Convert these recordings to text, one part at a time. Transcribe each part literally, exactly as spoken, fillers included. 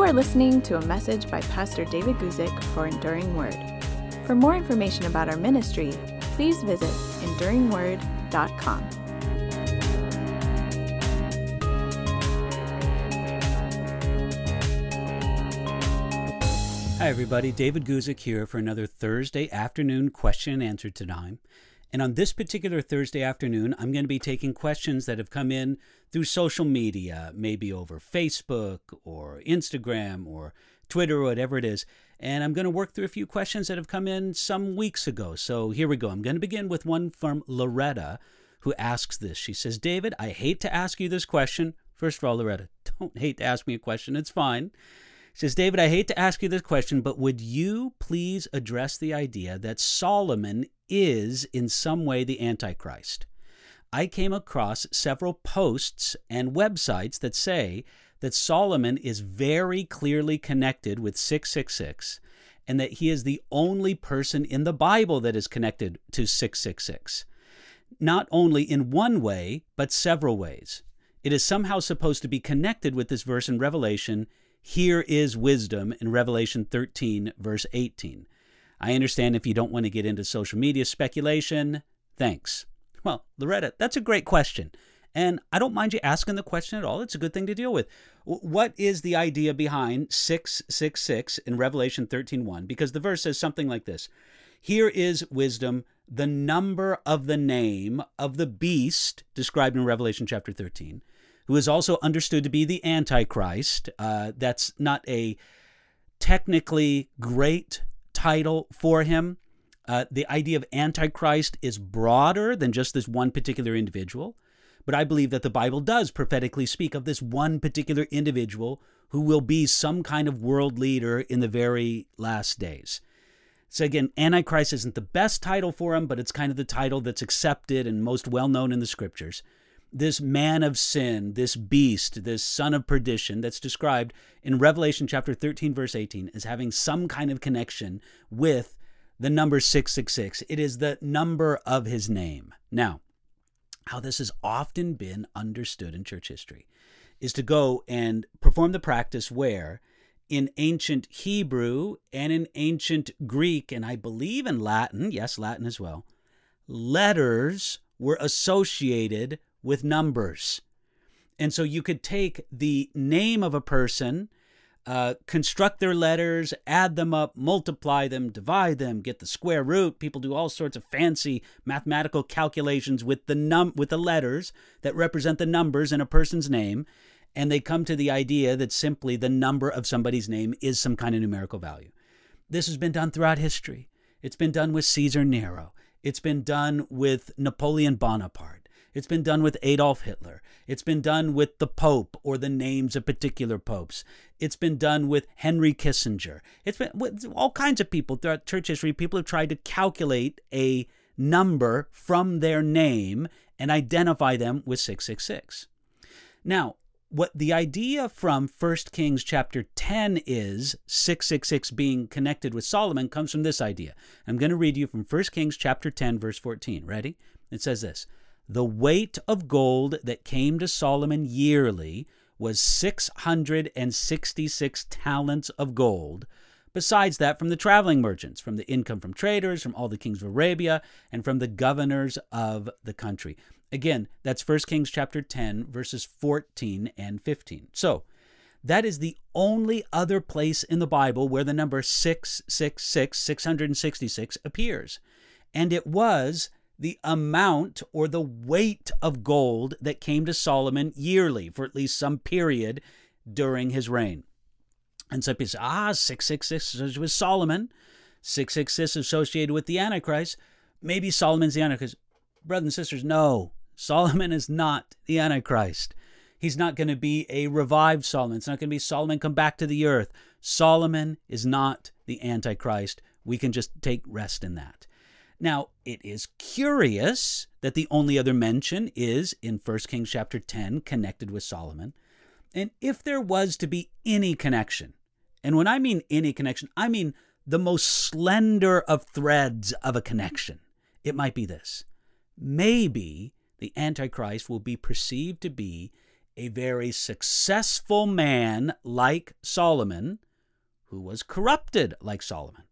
You are listening to a message by Pastor David Guzik for Enduring Word. For more information about our ministry, please visit Enduring Word dot com. Hi everybody, David Guzik here for another Thursday afternoon question and answer time. And on this particular Thursday afternoon, I'm going to be taking questions that have come in through social media, maybe over Facebook or Instagram or Twitter or whatever it is. And I'm going to work through a few questions that have come in some weeks ago. So here we go. I'm going to begin with one from Loretta, who asks this. She says, David, I hate to ask you this question. First of all, Loretta, don't hate to ask me a question. It's fine. She says, David, I hate to ask you this question, but would you please address the idea that Solomon is in some way the Antichrist? I came across several posts and websites that say that Solomon is very clearly connected with six six six and that he is the only person in the Bible that is connected to six six six, not only in one way, but several ways. It is somehow supposed to be connected with this verse in Revelation, "Here is wisdom," in Revelation thirteen, verse eighteen. I understand if you don't want to get into social media speculation. Thanks. Well, Loretta, that's a great question. And I don't mind you asking the question at all. It's a good thing to deal with. What is the idea behind six six six in Revelation thirteen one? Because the verse says something like this. Here is wisdom, the number of the name of the beast, described in Revelation chapter thirteen, who is also understood to be the Antichrist. Uh, that's not a technically great title for him. Uh, the idea of Antichrist is broader than just this one particular individual, but I believe that the Bible does prophetically speak of this one particular individual who will be some kind of world leader in the very last days. So again, Antichrist isn't the best title for him, but it's kind of the title that's accepted and most well-known in the scriptures. This man of sin, this beast, this son of perdition that's described in Revelation chapter thirteen, verse eighteen, as having some kind of connection with the number six six six. It is the number of his name. Now, how this has often been understood in church history is to go and perform the practice where in ancient Hebrew and in ancient Greek, and I believe in Latin, yes, Latin as well, letters were associated with numbers. And so you could take the name of a person, uh, construct their letters, add them up, multiply them, divide them, get the square root. People do all sorts of fancy mathematical calculations with the num with the letters that represent the numbers in a person's name. And they come to the idea that simply the number of somebody's name is some kind of numerical value. This has been done throughout history. It's been done with Caesar Nero. It's been done with Napoleon Bonaparte. It's been done with Adolf Hitler. It's been done with the Pope or the names of particular popes. It's been done with Henry Kissinger. It's been with all kinds of people throughout church history. People have tried to calculate a number from their name and identify them with six six six. Now, what the idea from First Kings chapter ten is, six six six being connected with Solomon, comes from this idea. I'm going to read you from First Kings chapter ten, verse fourteen. Ready? It says this. The weight of gold that came to Solomon yearly was six hundred sixty-six talents of gold, besides that from the traveling merchants, from the income from traders, from all the kings of Arabia, and from the governors of the country. Again, that's First Kings chapter ten, verses fourteen and fifteen. So that is the only other place in the Bible where the number six six six, six hundred sixty-six, appears. And it was the amount or the weight of gold that came to Solomon yearly for at least some period during his reign. And so people say, ah, six six six is with Solomon. six six six is associated with the Antichrist. Maybe Solomon's the Antichrist. Brothers and sisters, no. Solomon is not the Antichrist. He's not going to be a revived Solomon. It's not going to be Solomon come back to the earth. Solomon is not the Antichrist. We can just take rest in that. Now, it is curious that the only other mention is in First Kings chapter ten, connected with Solomon. And if there was to be any connection, and when I mean any connection, I mean the most slender of threads of a connection, it might be this. Maybe the Antichrist will be perceived to be a very successful man like Solomon, who was corrupted like Solomon.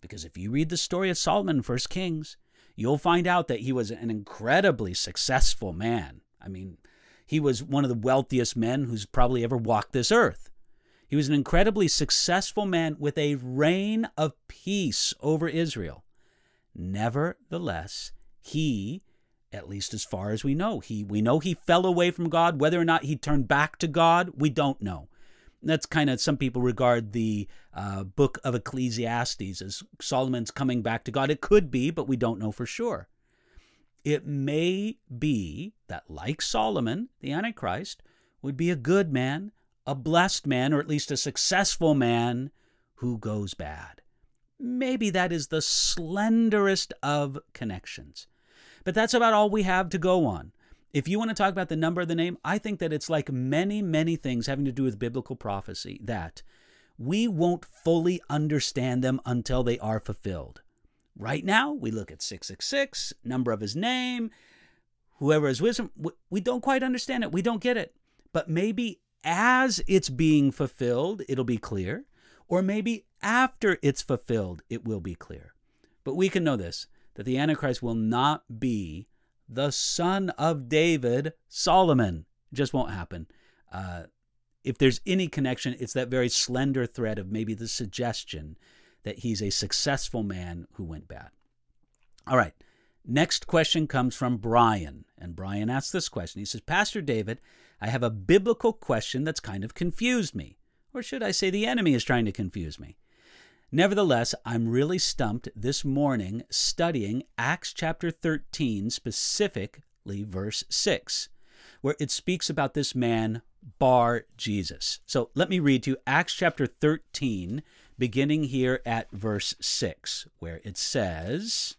Because if you read the story of Solomon in First Kings, you'll find out that he was an incredibly successful man. I mean, he was one of the wealthiest men who's probably ever walked this earth. He was an incredibly successful man with a reign of peace over Israel. Nevertheless, he, at least as far as we know, he we know he fell away from God. Whether or not he turned back to God, we don't know. And that's kind of, some people regard the uh, book of Ecclesiastes as Solomon's coming back to God. It could be, but we don't know for sure. It may be that, like Solomon, the Antichrist would be a good man, a blessed man, or at least a successful man who goes bad. Maybe that is the slenderest of connections. But that's about all we have to go on. If you want to talk about the number of the name, I think that it's like many, many things having to do with biblical prophecy, that we won't fully understand them until they are fulfilled. Right now, we look at six six six, number of his name, whoever is wisdom. We don't quite understand it. We don't get it. But maybe as it's being fulfilled, it'll be clear. Or maybe after it's fulfilled, it will be clear. But we can know this, that the Antichrist will not be the son of David, Solomon. It just won't happen. Uh, if there's any connection, it's that very slender thread of maybe the suggestion that he's a successful man who went bad. All right, next question comes from Brian. And Brian asks this question. He says, Pastor David, I have a biblical question that's kind of confused me. Or should I say the enemy is trying to confuse me? Nevertheless, I'm really stumped this morning studying Acts chapter thirteen, specifically verse six, where it speaks about this man, Bar-Jesus. So let me read to you Acts chapter thirteen, beginning here at verse six, where it says,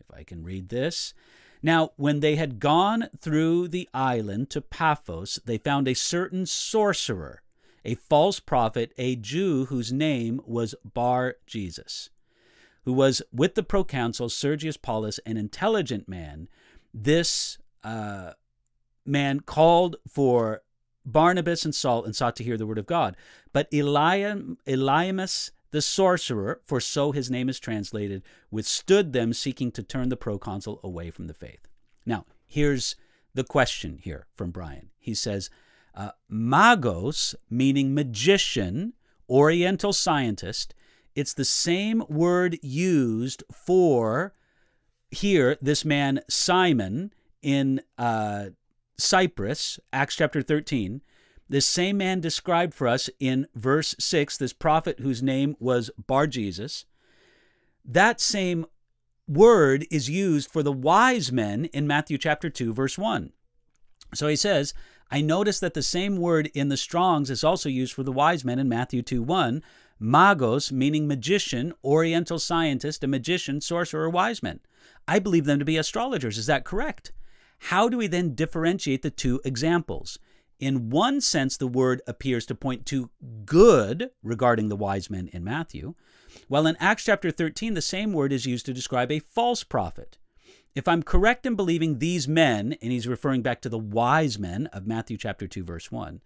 if I can read this, "Now, when they had gone through the island to Paphos, they found a certain sorcerer, a false prophet, a Jew whose name was Bar-Jesus, who was with the proconsul Sergius Paulus, an intelligent man. This uh, man called for Barnabas and Saul and sought to hear the word of God. But Eliam, Elymas, the sorcerer, for so his name is translated, withstood them, seeking to turn the proconsul away from the faith." Now, here's the question here from Brian. He says, Uh, magos, meaning magician, oriental scientist. It's the same word used for, here, this man Simon in uh, Cyprus, Acts chapter thirteen. This same man described for us in verse six, this prophet whose name was Bar-Jesus. That same word is used for the wise men in Matthew chapter two, verse one. So he says, I notice that the same word in the Strong's is also used for the wise men in Matthew two one, magos, meaning magician, oriental scientist, a magician, sorcerer, wise men. I believe them to be astrologers. Is that correct? How do we then differentiate the two examples? In one sense, the word appears to point to good regarding the wise men in Matthew, while in Acts chapter thirteen, the same word is used to describe a false prophet. If I'm correct in believing these men, and he's referring back to the wise men of Matthew chapter two, verse one,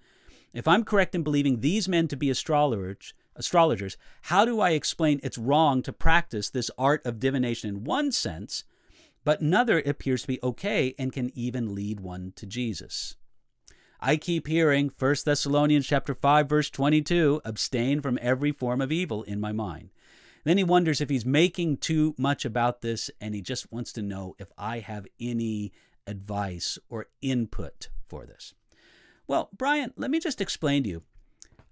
if I'm correct in believing these men to be astrologers, astrologers, how do I explain it's wrong to practice this art of divination in one sense, but another appears to be okay and can even lead one to Jesus? I keep hearing First Thessalonians chapter five, verse twenty-two, abstain from every form of evil in my mind. Then he wonders if he's making too much about this, and he just wants to know if I have any advice or input for this. Well, Brian, let me just explain to you.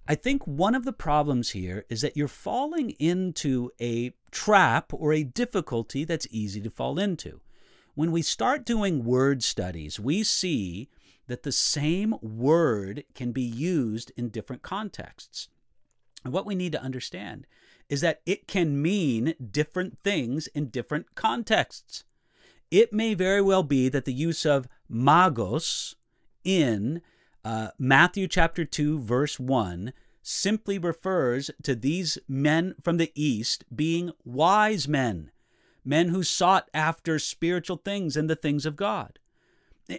I think one of the problems here is that you're falling into a trap or a difficulty that's easy to fall into. When we start doing word studies, we see that the same word can be used in different contexts. And what we need to understand is that it can mean different things in different contexts. It may very well be that the use of magos in uh, Matthew chapter two, verse one, simply refers to these men from the East being wise men, men who sought after spiritual things and the things of God.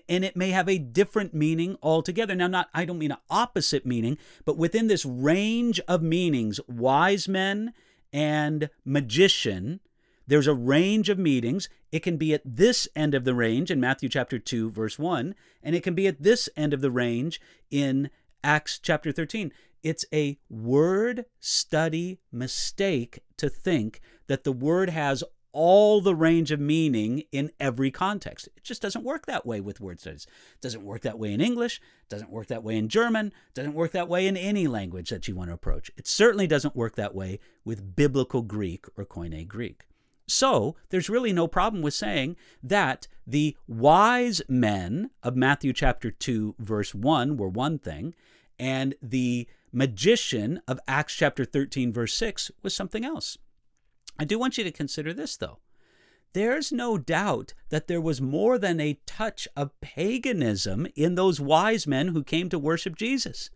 and it may have a different meaning altogether. Now, not I don't mean an opposite meaning, but within this range of meanings, wise men and magician, there's a range of meanings. It can be at this end of the range in Matthew chapter two, verse one, and it can be at this end of the range in Acts chapter thirteen. It's a word study mistake to think that the word has all the range of meaning in every context. It just doesn't work that way with word studies. It doesn't work that way in English. It doesn't work that way in German. It doesn't work that way in any language that you want to approach. It certainly doesn't work that way with biblical Greek or Koine Greek. So there's really no problem with saying that the wise men of Matthew chapter two, verse one were one thing, and the magician of Acts chapter thirteen, verse six was something else. I do want you to consider this, though. There's no doubt that there was more than a touch of paganism in those wise men who came to worship Jesus.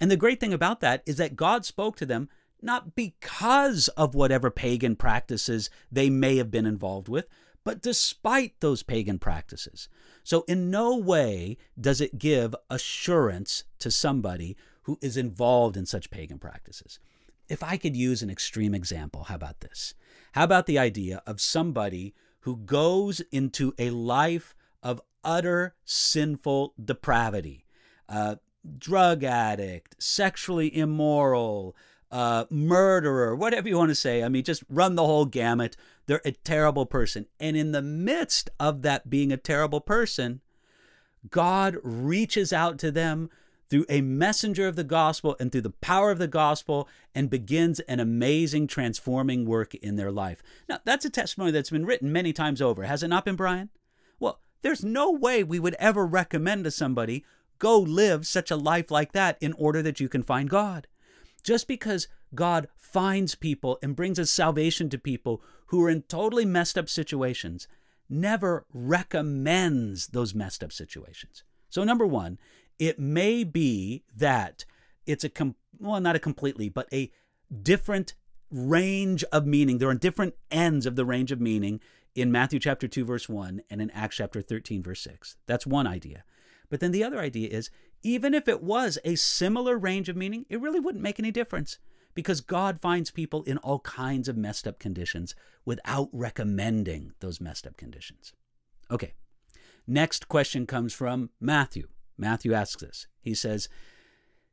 And the great thing about that is that God spoke to them not because of whatever pagan practices they may have been involved with, but despite those pagan practices. So in no way does it give assurance to somebody who is involved in such pagan practices. If I could use an extreme example, how about this? How about the idea of somebody who goes into a life of utter sinful depravity? Uh, drug addict, sexually immoral, uh, murderer, whatever you want to say. I mean, just run the whole gamut. They're a terrible person. And in the midst of that being a terrible person, God reaches out to them through a messenger of the gospel and through the power of the gospel, and begins an amazing transforming work in their life. Now, that's a testimony that's been written many times over. Has it not been, Brian? Well, there's no way we would ever recommend to somebody, go live such a life like that in order that you can find God. Just because God finds people and brings us salvation to people who are in totally messed up situations, never recommends those messed up situations. So number one, it may be that it's a, com well, not a completely, but a different range of meaning. There are different ends of the range of meaning in Matthew chapter two, verse one, and in Acts chapter thirteen, verse six. That's one idea. But then the other idea is, even if it was a similar range of meaning, it really wouldn't make any difference, because God finds people in all kinds of messed up conditions without recommending those messed up conditions. Okay, next question comes from Matthew. Matthew asks this. He says,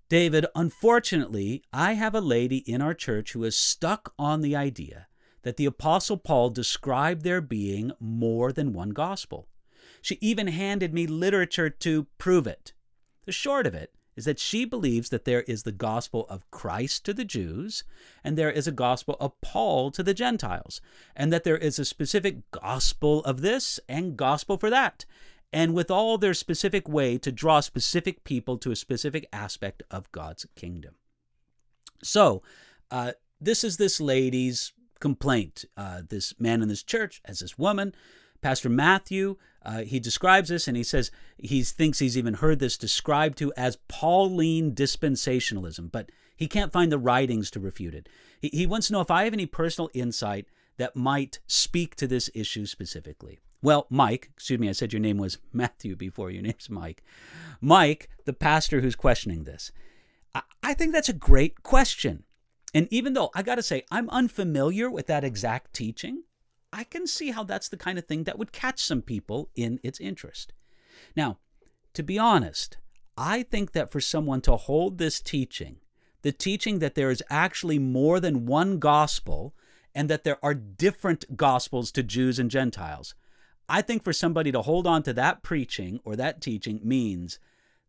David, unfortunately, I have a lady in our church who is stuck on the idea that the Apostle Paul described there being more than one gospel. She even handed me literature to prove it. The short of it is that she believes that there is the gospel of Christ to the Jews, and there is a gospel of Paul to the Gentiles, and that there is a specific gospel of this and gospel for that, and with all their specific way to draw specific people to a specific aspect of God's kingdom. So uh, this is this lady's complaint. Uh, this man in this church has this woman. Pastor Matthew, uh, he describes this, and he says he thinks he's even heard this described to as Pauline dispensationalism, but he can't find the writings to refute it. He, he wants to know if I have any personal insight that might speak to this issue specifically. Well, Mike, excuse me, I said your name was Matthew before. Your name's Mike. Mike, the pastor who's questioning this. I, I think that's a great question. And even though I got to say, I'm unfamiliar with that exact teaching, I can see how that's the kind of thing that would catch some people in its interest. Now, to be honest, I think that for someone to hold this teaching, the teaching that there is actually more than one gospel and that there are different gospels to Jews and Gentiles, I think for somebody to hold on to that preaching or that teaching means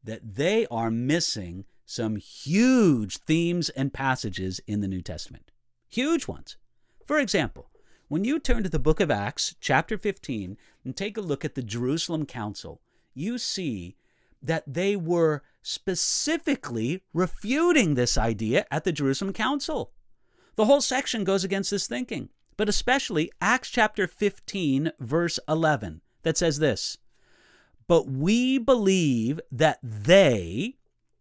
that they are missing some huge themes and passages in the New Testament. Huge ones. For example, when you turn to the book of Acts, chapter fifteen, and take a look at the Jerusalem Council, you see that they were specifically refuting this idea at the Jerusalem Council. The whole section goes against this thinking, but especially Acts chapter fifteen, verse eleven, that says this, but we believe that they,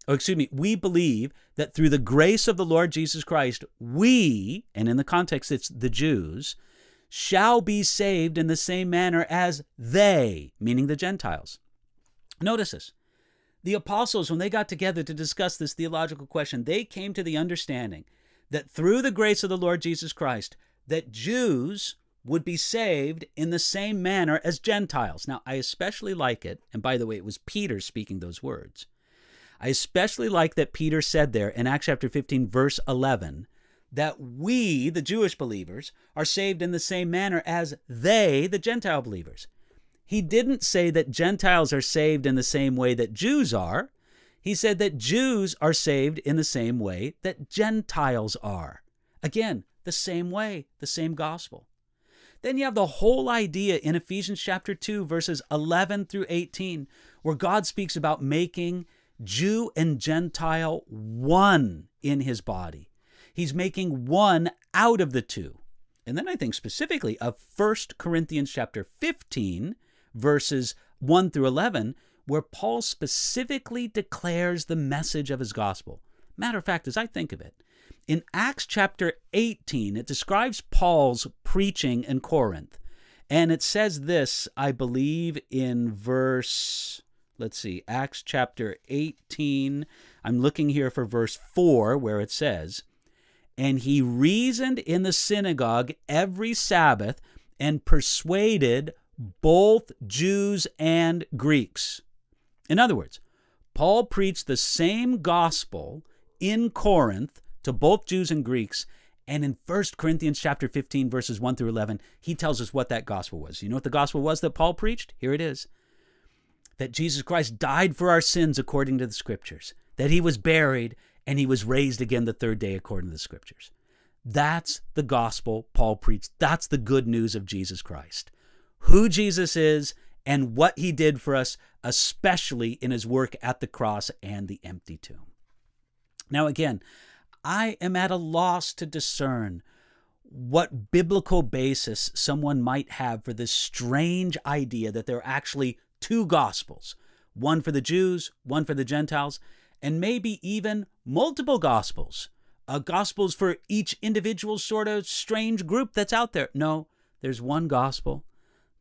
or excuse me, we believe that through the grace of the Lord Jesus Christ, we, and in the context it's the Jews, shall be saved in the same manner as they, meaning the Gentiles. Notice this. The apostles, when they got together to discuss this theological question, they came to the understanding that through the grace of the Lord Jesus Christ, that Jews would be saved in the same manner as Gentiles. Now, I especially like it, and by the way, it was Peter speaking those words. I especially like that Peter said there in Acts chapter fifteen, verse eleven, that we, the Jewish believers, are saved in the same manner as they, the Gentile believers. He didn't say that Gentiles are saved in the same way that Jews are. He said that Jews are saved in the same way that Gentiles are. Again, the same way, the same gospel. Then you have the whole idea in Ephesians chapter two, verses eleven through eighteen, where God speaks about making Jew and Gentile one in his body. He's making one out of the two. And then I think specifically of First Corinthians chapter fifteen, verses one through eleven, where Paul specifically declares the message of his gospel. Matter of fact, as I think of it, in Acts chapter eighteen, it describes Paul's preaching in Corinth. And it says this, I believe, in verse, let's see, Acts chapter eighteen. I'm looking here for verse four, where it says, "And he reasoned in the synagogue every Sabbath and persuaded both Jews and Greeks." In other words, Paul preached the same gospel in Corinth to both Jews and Greeks, and in First Corinthians chapter fifteen, verses one through eleven, he tells us what that gospel was. You know what the gospel was that Paul preached? Here it is. That Jesus Christ died for our sins according to the Scriptures, that he was buried, and he was raised again the third day according to the Scriptures. That's the gospel Paul preached. That's the good news of Jesus Christ. Who Jesus is and what he did for us, especially in his work at the cross and the empty tomb. Now again, I am at a loss to discern what biblical basis someone might have for this strange idea that there are actually two gospels, one for the Jews, one for the Gentiles, and maybe even multiple gospels, uh, gospels for each individual sort of strange group that's out there. No, there's one gospel.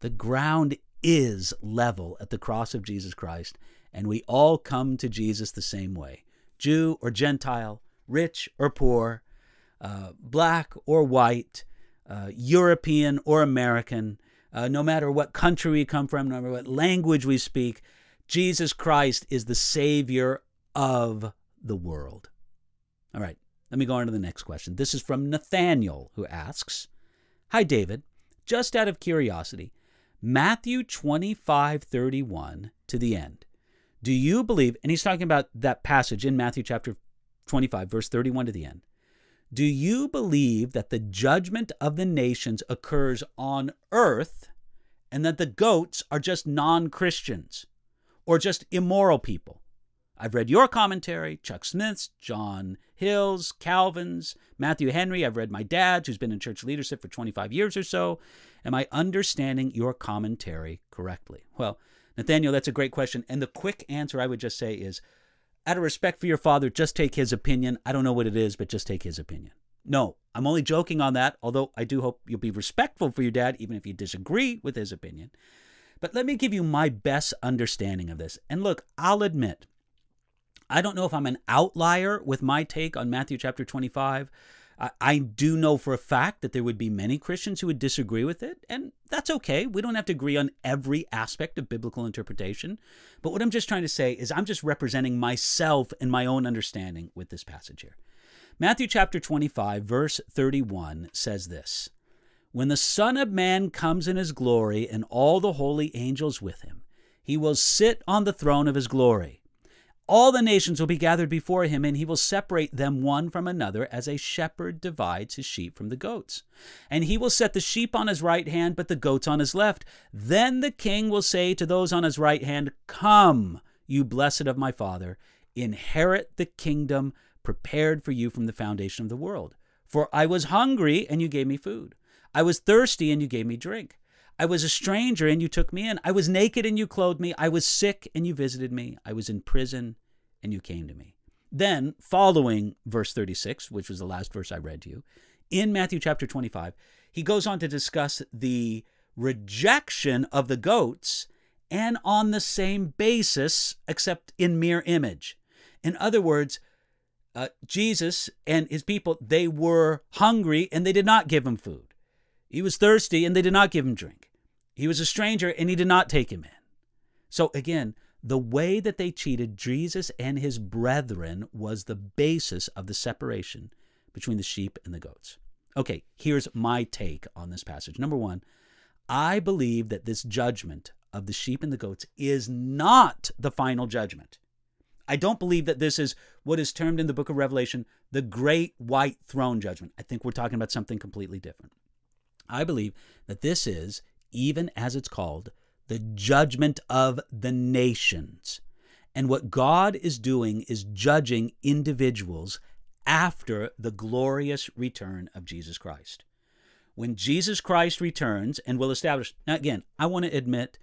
The ground is level at the cross of Jesus Christ, and we all come to Jesus the same way, Jew or Gentile, rich or poor, uh, black or white, uh, European or American, uh, no matter what country we come from, no matter what language we speak, Jesus Christ is the Savior of the world. All right, let me go on to the next question. This is from Nathaniel, who asks, "Hi, David. Just out of curiosity, Matthew twenty-five thirty-one to the end, do you believe," and he's talking about that passage in Matthew chapter twenty-five, verse thirty-one to the end, "do you believe that the judgment of the nations occurs on earth and that the goats are just non-Christians or just immoral people? I've read your commentary, Chuck Smith's, John Hill's, Calvin's, Matthew Henry. I've read my dad's, who's been in church leadership for twenty-five years or so. Am I understanding your commentary correctly?" Well, Nathaniel, that's a great question. And the quick answer I would just say is, out of respect for your father, just take his opinion. I don't know what it is, but just take his opinion. No, I'm only joking on that, although I do hope you'll be respectful for your dad, even if you disagree with his opinion. But let me give you my best understanding of this. And look, I'll admit, I don't know if I'm an outlier with my take on Matthew chapter twenty-five. I, I do know for a fact that there would be many Christians who would disagree with it, and that's okay. We don't have to agree on every aspect of biblical interpretation. But what I'm just trying to say is I'm just representing myself and my own understanding with this passage here. Matthew chapter twenty-five, verse thirty-one says this, "When the Son of Man comes in his glory and all the holy angels with him, he will sit on the throne of his glory. All the nations will be gathered before him, and he will separate them one from another as a shepherd divides his sheep from the goats. And he will set the sheep on his right hand, but the goats on his left. Then the king will say to those on his right hand, 'Come, you blessed of my Father, inherit the kingdom prepared for you from the foundation of the world. For I was hungry, and you gave me food. I was thirsty, and you gave me drink. I was a stranger, and you took me in. I was naked, and you clothed me. I was sick, and you visited me. I was in prison, and you came to me.'" Then, following verse thirty-six, which was the last verse I read to you, in Matthew chapter twenty-five, he goes on to discuss the rejection of the goats and on the same basis, except in mere image. In other words, uh, Jesus and his people, they were hungry and they did not give him food. He was thirsty and they did not give him drink. He was a stranger and he did not take him in. So again, the way that they cheated Jesus and his brethren was the basis of the separation between the sheep and the goats. Okay, here's my take on this passage. Number one, I believe that this judgment of the sheep and the goats is not the final judgment. I don't believe that this is what is termed in the book of Revelation, the great white throne judgment. I think we're talking about something completely different. I believe that this is, even as it's called, the judgment of the nations. And what God is doing is judging individuals after the glorious return of Jesus Christ. When Jesus Christ returns and will establish, now again, I want to admit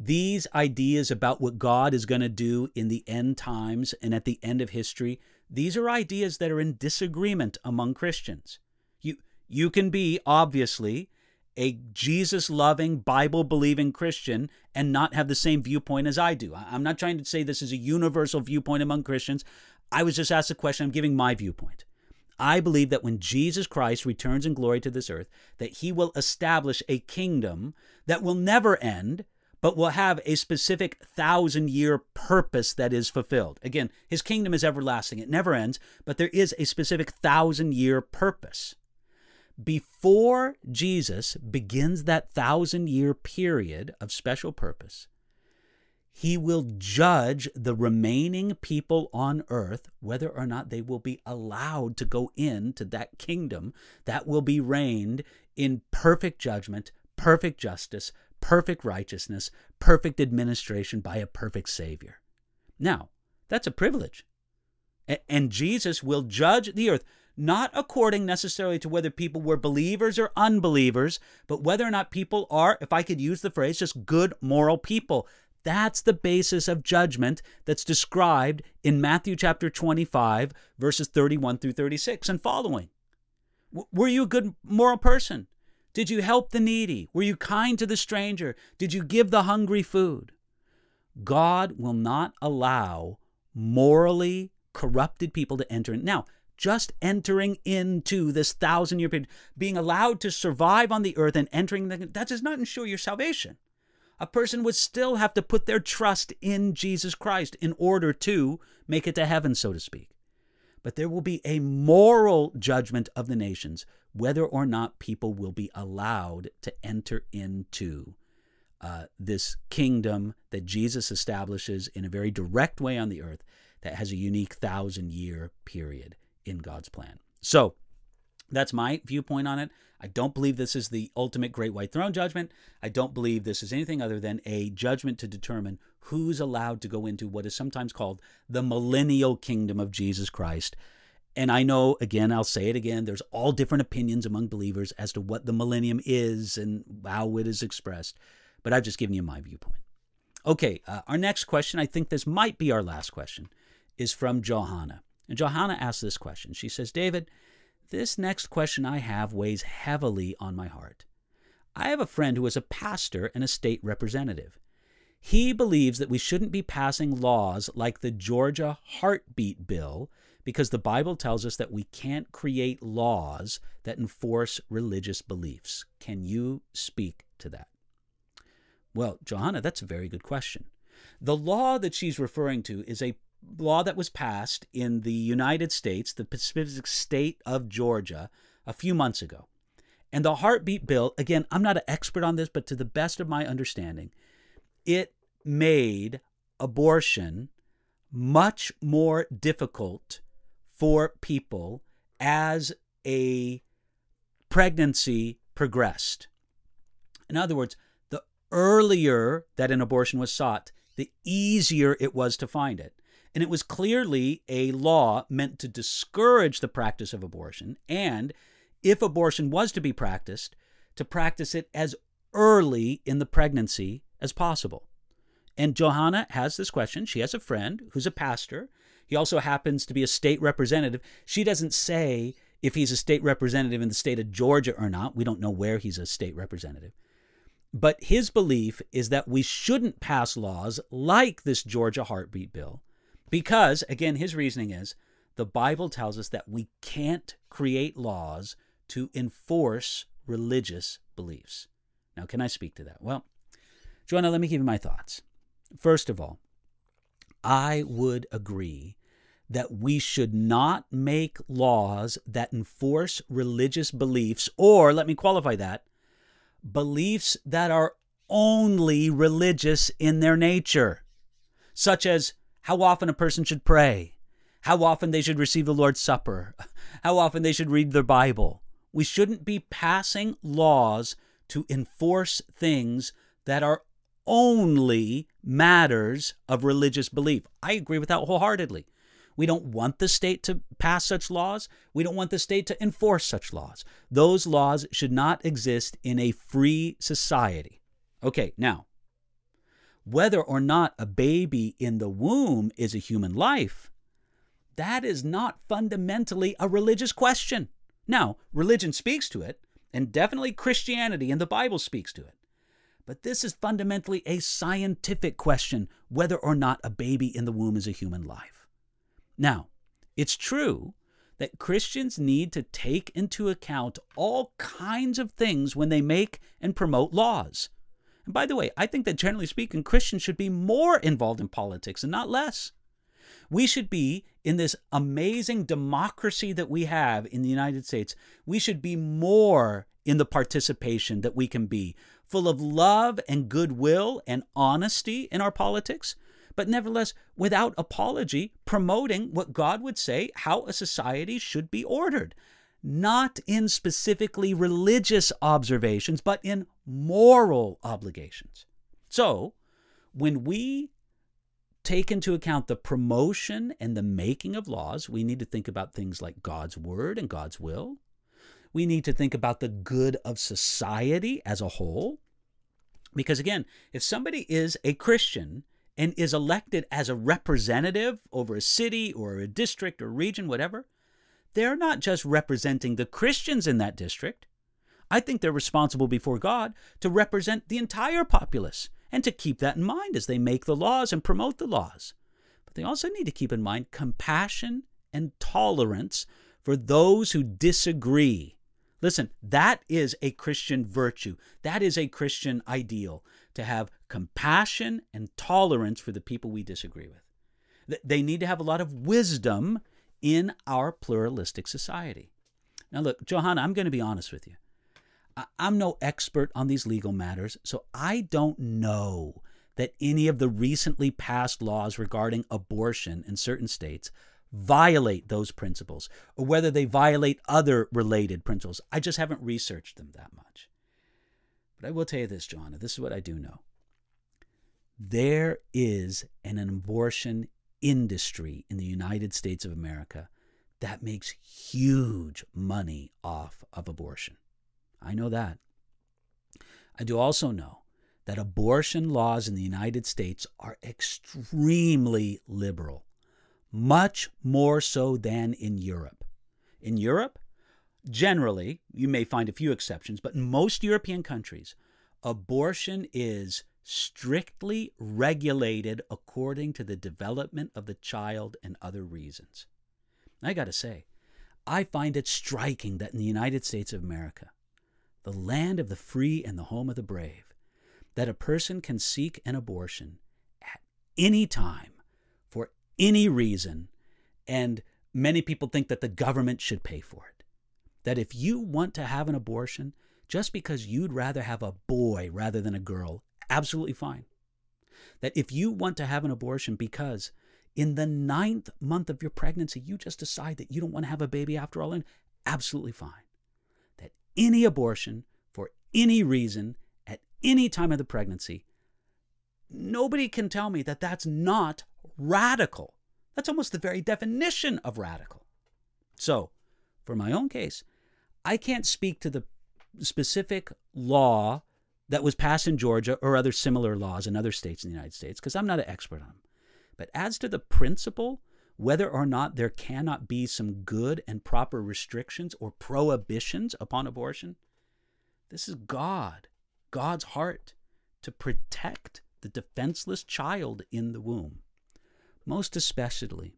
these ideas about what God is going to do in the end times and at the end of history, these are ideas that are in disagreement among Christians. You, you can be, obviously, a Jesus-loving, Bible-believing Christian and not have the same viewpoint as I do. I'm not trying to say this is a universal viewpoint among Christians. I was just asked a question. I'm giving my viewpoint. I believe that when Jesus Christ returns in glory to this earth, that he will establish a kingdom that will never end, but will have a specific thousand-year purpose that is fulfilled. Again, his kingdom is everlasting. It never ends, but there is a specific thousand-year purpose. Before Jesus begins that thousand-year period of special purpose, he will judge the remaining people on earth whether or not they will be allowed to go into that kingdom that will be reigned in perfect judgment, perfect justice, perfect righteousness, perfect administration by a perfect Savior. Now, that's a privilege. A- and Jesus will judge the earth, not according necessarily to whether people were believers or unbelievers, but whether or not people are, if I could use the phrase, just good moral people. That's the basis of judgment that's described in Matthew chapter twenty-five, verses thirty-one through thirty-six and following. W- were you a good moral person? Did you help the needy? Were you kind to the stranger? Did you give the hungry food? God will not allow morally corrupted people to enter in. Now, just entering into this thousand-year period, being allowed to survive on the earth and entering, the, that does not ensure your salvation. A person would still have to put their trust in Jesus Christ in order to make it to heaven, so to speak. But there will be a moral judgment of the nations whether or not people will be allowed to enter into uh, this kingdom that Jesus establishes in a very direct way on the earth that has a unique thousand-year period in God's plan. So that's my viewpoint on it. I don't believe this is the ultimate great white throne judgment. I don't believe this is anything other than a judgment to determine who's allowed to go into what is sometimes called the millennial kingdom of Jesus Christ. And I know, again, I'll say it again, there's all different opinions among believers as to what the millennium is and how it is expressed. But I've just given you my viewpoint. Okay, uh, our next question, I think this might be our last question, is from Johanna. And Johanna asked this question. She says, David, this next question I have weighs heavily on my heart. I have a friend who is a pastor and a state representative. He believes that we shouldn't be passing laws like the Georgia Heartbeat Bill because the Bible tells us that we can't create laws that enforce religious beliefs. Can you speak to that? Well, Johanna, that's a very good question. The law that she's referring to is a law that was passed in the United States, the Pacific state of Georgia, a few months ago. And the Heartbeat Bill, again, I'm not an expert on this, but to the best of my understanding, it made abortion much more difficult for people as a pregnancy progressed. In other words, the earlier that an abortion was sought, the easier it was to find it. And it was clearly a law meant to discourage the practice of abortion, and if abortion was to be practiced, to practice it as early in the pregnancy as possible. And Johanna has this question. She has a friend who's a pastor. He also happens to be a state representative. She doesn't say if he's a state representative in the state of Georgia or not. We don't know where he's a state representative. But his belief is that we shouldn't pass laws like this Georgia Heartbeat Bill because, again, his reasoning is the Bible tells us that we can't create laws to enforce religious beliefs. Now, can I speak to that? Well, Joanna, let me give you my thoughts. First of all, I would agree that we should not make laws that enforce religious beliefs, or let me qualify that, beliefs that are only religious in their nature, such as how often a person should pray, how often they should receive the Lord's Supper, how often they should read their Bible. We shouldn't be passing laws to enforce things that are only matters of religious belief. I agree with that wholeheartedly. We don't want the state to pass such laws. We don't want the state to enforce such laws. Those laws should not exist in a free society. Okay, now, whether or not a baby in the womb is a human life, that is not fundamentally a religious question. Now, religion speaks to it, and definitely Christianity and the Bible speaks to it. But this is fundamentally a scientific question, whether or not a baby in the womb is a human life. Now, it's true that Christians need to take into account all kinds of things when they make and promote laws. And by the way, I think that generally speaking, Christians should be more involved in politics and not less. We should be, in this amazing democracy that we have in the United States, we should be more in the participation that we can be, full of love and goodwill and honesty in our politics, but nevertheless, without apology, promoting what God would say, how a society should be ordered, not in specifically religious observations, but in moral obligations. So when we take into account the promotion and the making of laws, we need to think about things like God's word and God's will. We need to think about the good of society as a whole. Because again, if somebody is a Christian and is elected as a representative over a city or a district or region, whatever, they're not just representing the Christians in that district. I think they're responsible before God to represent the entire populace and to keep that in mind as they make the laws and promote the laws. But they also need to keep in mind compassion and tolerance for those who disagree. Listen, that is a Christian virtue. That is a Christian ideal, to have compassion and tolerance for the people we disagree with. They need to have a lot of wisdom in our pluralistic society. Now look, Johanna, I'm going to be honest with you. I'm no expert on these legal matters, so I don't know that any of the recently passed laws regarding abortion in certain states violate those principles, or whether they violate other related principles. I just haven't researched them that much. But I will tell you this, Johanna, this is what I do know. There is an abortion industry in the United States of America that makes huge money off of abortion. I know that. I do also know that abortion laws in the United States are extremely liberal, much more so than in Europe. In Europe, generally, you may find a few exceptions, but in most European countries, abortion is strictly regulated according to the development of the child and other reasons. I got to say, I find it striking that in the United States of America, the land of the free and the home of the brave, that a person can seek an abortion at any time for any reason, and many people think that the government should pay for it. That if you want to have an abortion, just because you'd rather have a boy rather than a girl, absolutely fine. That if you want to have an abortion because in the ninth month of your pregnancy, you just decide that you don't want to have a baby after all, and absolutely fine. That any abortion for any reason at any time of the pregnancy, nobody can tell me that that's not radical. That's almost the very definition of radical. So for my own case, I can't speak to the specific law that was passed in Georgia or other similar laws in other states in the United States because I'm not an expert on them. But as to the principle, whether or not there cannot be some good and proper restrictions or prohibitions upon abortion, this is God God's heart to protect the defenseless child in the womb. Most especially,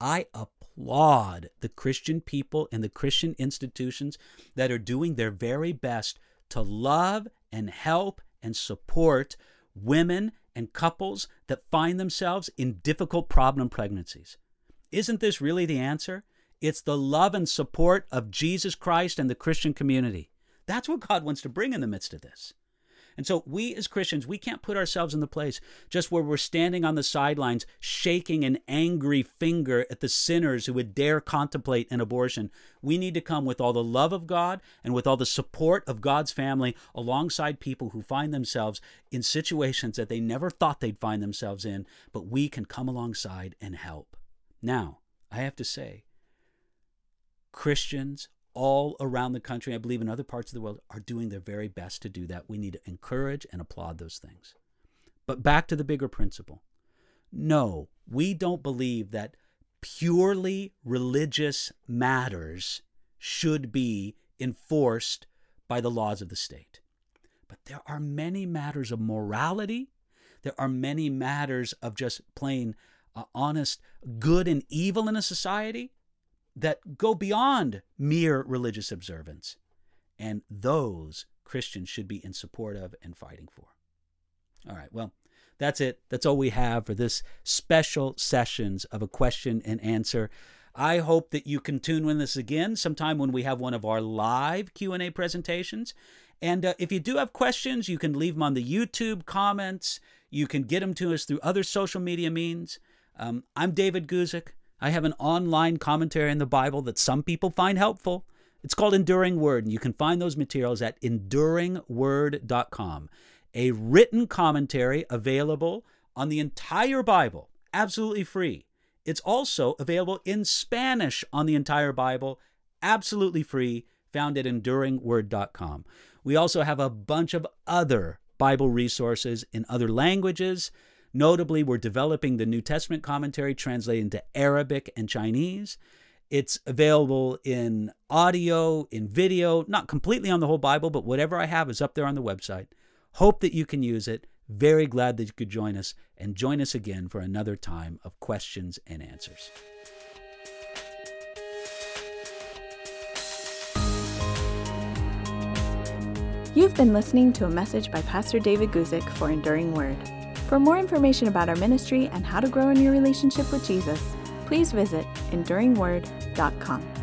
I applaud the Christian people and the Christian institutions that are doing their very best to love and help and support women and couples that find themselves in difficult problem pregnancies. Isn't this really the answer? It's the love and support of Jesus Christ and the Christian community. That's what God wants to bring in the midst of this. And so we as Christians, we can't put ourselves in the place just where we're standing on the sidelines, shaking an angry finger at the sinners who would dare contemplate an abortion. We need to come with all the love of God and with all the support of God's family alongside people who find themselves in situations that they never thought they'd find themselves in, but we can come alongside and help. Now, I have to say, Christians all around the country, I believe in other parts of the world, are doing their very best to do that. We need to encourage and applaud those things. But back to the bigger principle. No, we don't believe that purely religious matters should be enforced by the laws of the state. But there are many matters of morality. There are many matters of just plain, uh, honest, good and evil in a society that go beyond mere religious observance. And those Christians should be in support of and fighting for. All right, well, that's it. That's all we have for this special sessions of a question and answer. I hope that you can tune in this again sometime when we have one of our live Q and A presentations. And uh, if you do have questions, you can leave them on the YouTube comments. You can get them to us through other social media means. Um, I'm David Guzik. I have an online commentary on the Bible that some people find helpful. It's called Enduring Word, and you can find those materials at Enduring Word dot com. A written commentary available on the entire Bible, absolutely free. It's also available in Spanish on the entire Bible, absolutely free, found at Enduring Word dot com. We also have a bunch of other Bible resources in other languages. Notably, we're developing the New Testament commentary translated into Arabic and Chinese. It's available in audio, in video, not completely on the whole Bible, but whatever I have is up there on the website. Hope that you can use it. Very glad that you could join us, and join us again for another time of questions and answers. You've been listening to a message by Pastor David Guzik for Enduring Word. For more information about our ministry and how to grow in your relationship with Jesus, please visit Enduring Word dot com.